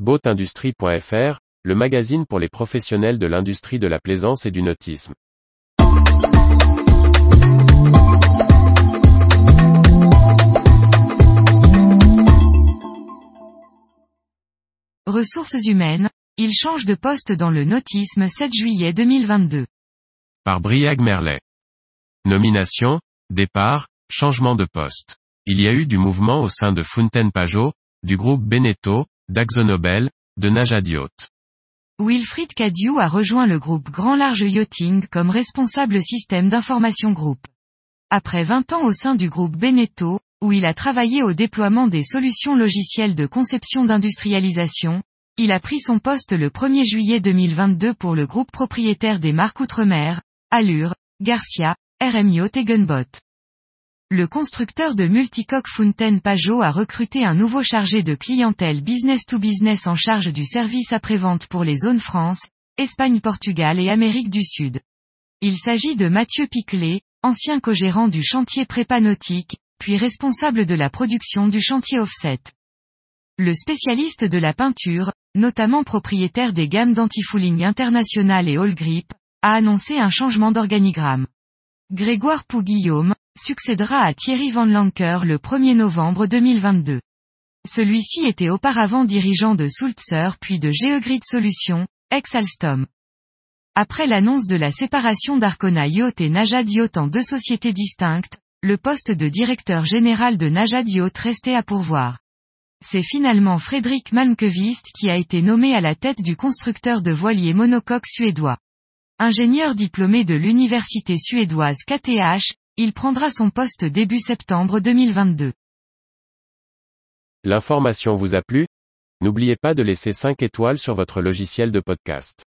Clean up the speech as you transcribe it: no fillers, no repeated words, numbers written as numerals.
BoatIndustry.fr, le magazine pour les professionnels de l'industrie de la plaisance et du nautisme. Ressources humaines, il change de poste dans le nautisme 7 juillet 2022. Par Briag Merlet. Nomination, départ, changement de poste. Il y a eu du mouvement au sein de Fountaine-Pajot, du groupe Beneteau, d'Axonobel, de Najad Yachts. Wilfried Cadieux a rejoint le groupe Grand Large Yachting comme responsable système d'information groupe. Après 20 ans au sein du groupe Beneteau, où il a travaillé au déploiement des solutions logicielles de conception d'industrialisation, il a pris son poste le 1er juillet 2022 pour le groupe propriétaire des marques Outre-mer, Allgrip, Garcia, RMYOT et GunBot. Le constructeur de multicoques Fountaine-Pajot a recruté un nouveau chargé de clientèle business-to-business en charge du service après-vente pour les zones France, Espagne, Portugal et Amérique du Sud. Il s'agit de Mathieu Piclet, ancien co-gérant du chantier Prépanautique, puis responsable de la production du chantier Offset. Le spécialiste de la peinture, notamment propriétaire des gammes d'antifouling International et Allgrip, a annoncé un changement d'organigramme. Grégoire Pouguillaume succédera à Thierry van Lanker le 1er novembre 2022. Celui-ci était auparavant dirigeant de Sulzer puis de Geogrid Solutions, ex-Alstom. Après l'annonce de la séparation d'Arcona Yacht et Najad Yacht en deux sociétés distinctes, le poste de directeur général de Najad Yacht restait à pourvoir. C'est finalement Fredrik Malmkevist qui a été nommé à la tête du constructeur de voiliers monocoques suédois. Ingénieur diplômé de l'université suédoise KTH, il prendra son poste début septembre 2022. L'information vous a plu ? N'oubliez pas de laisser 5 étoiles sur votre logiciel de podcast.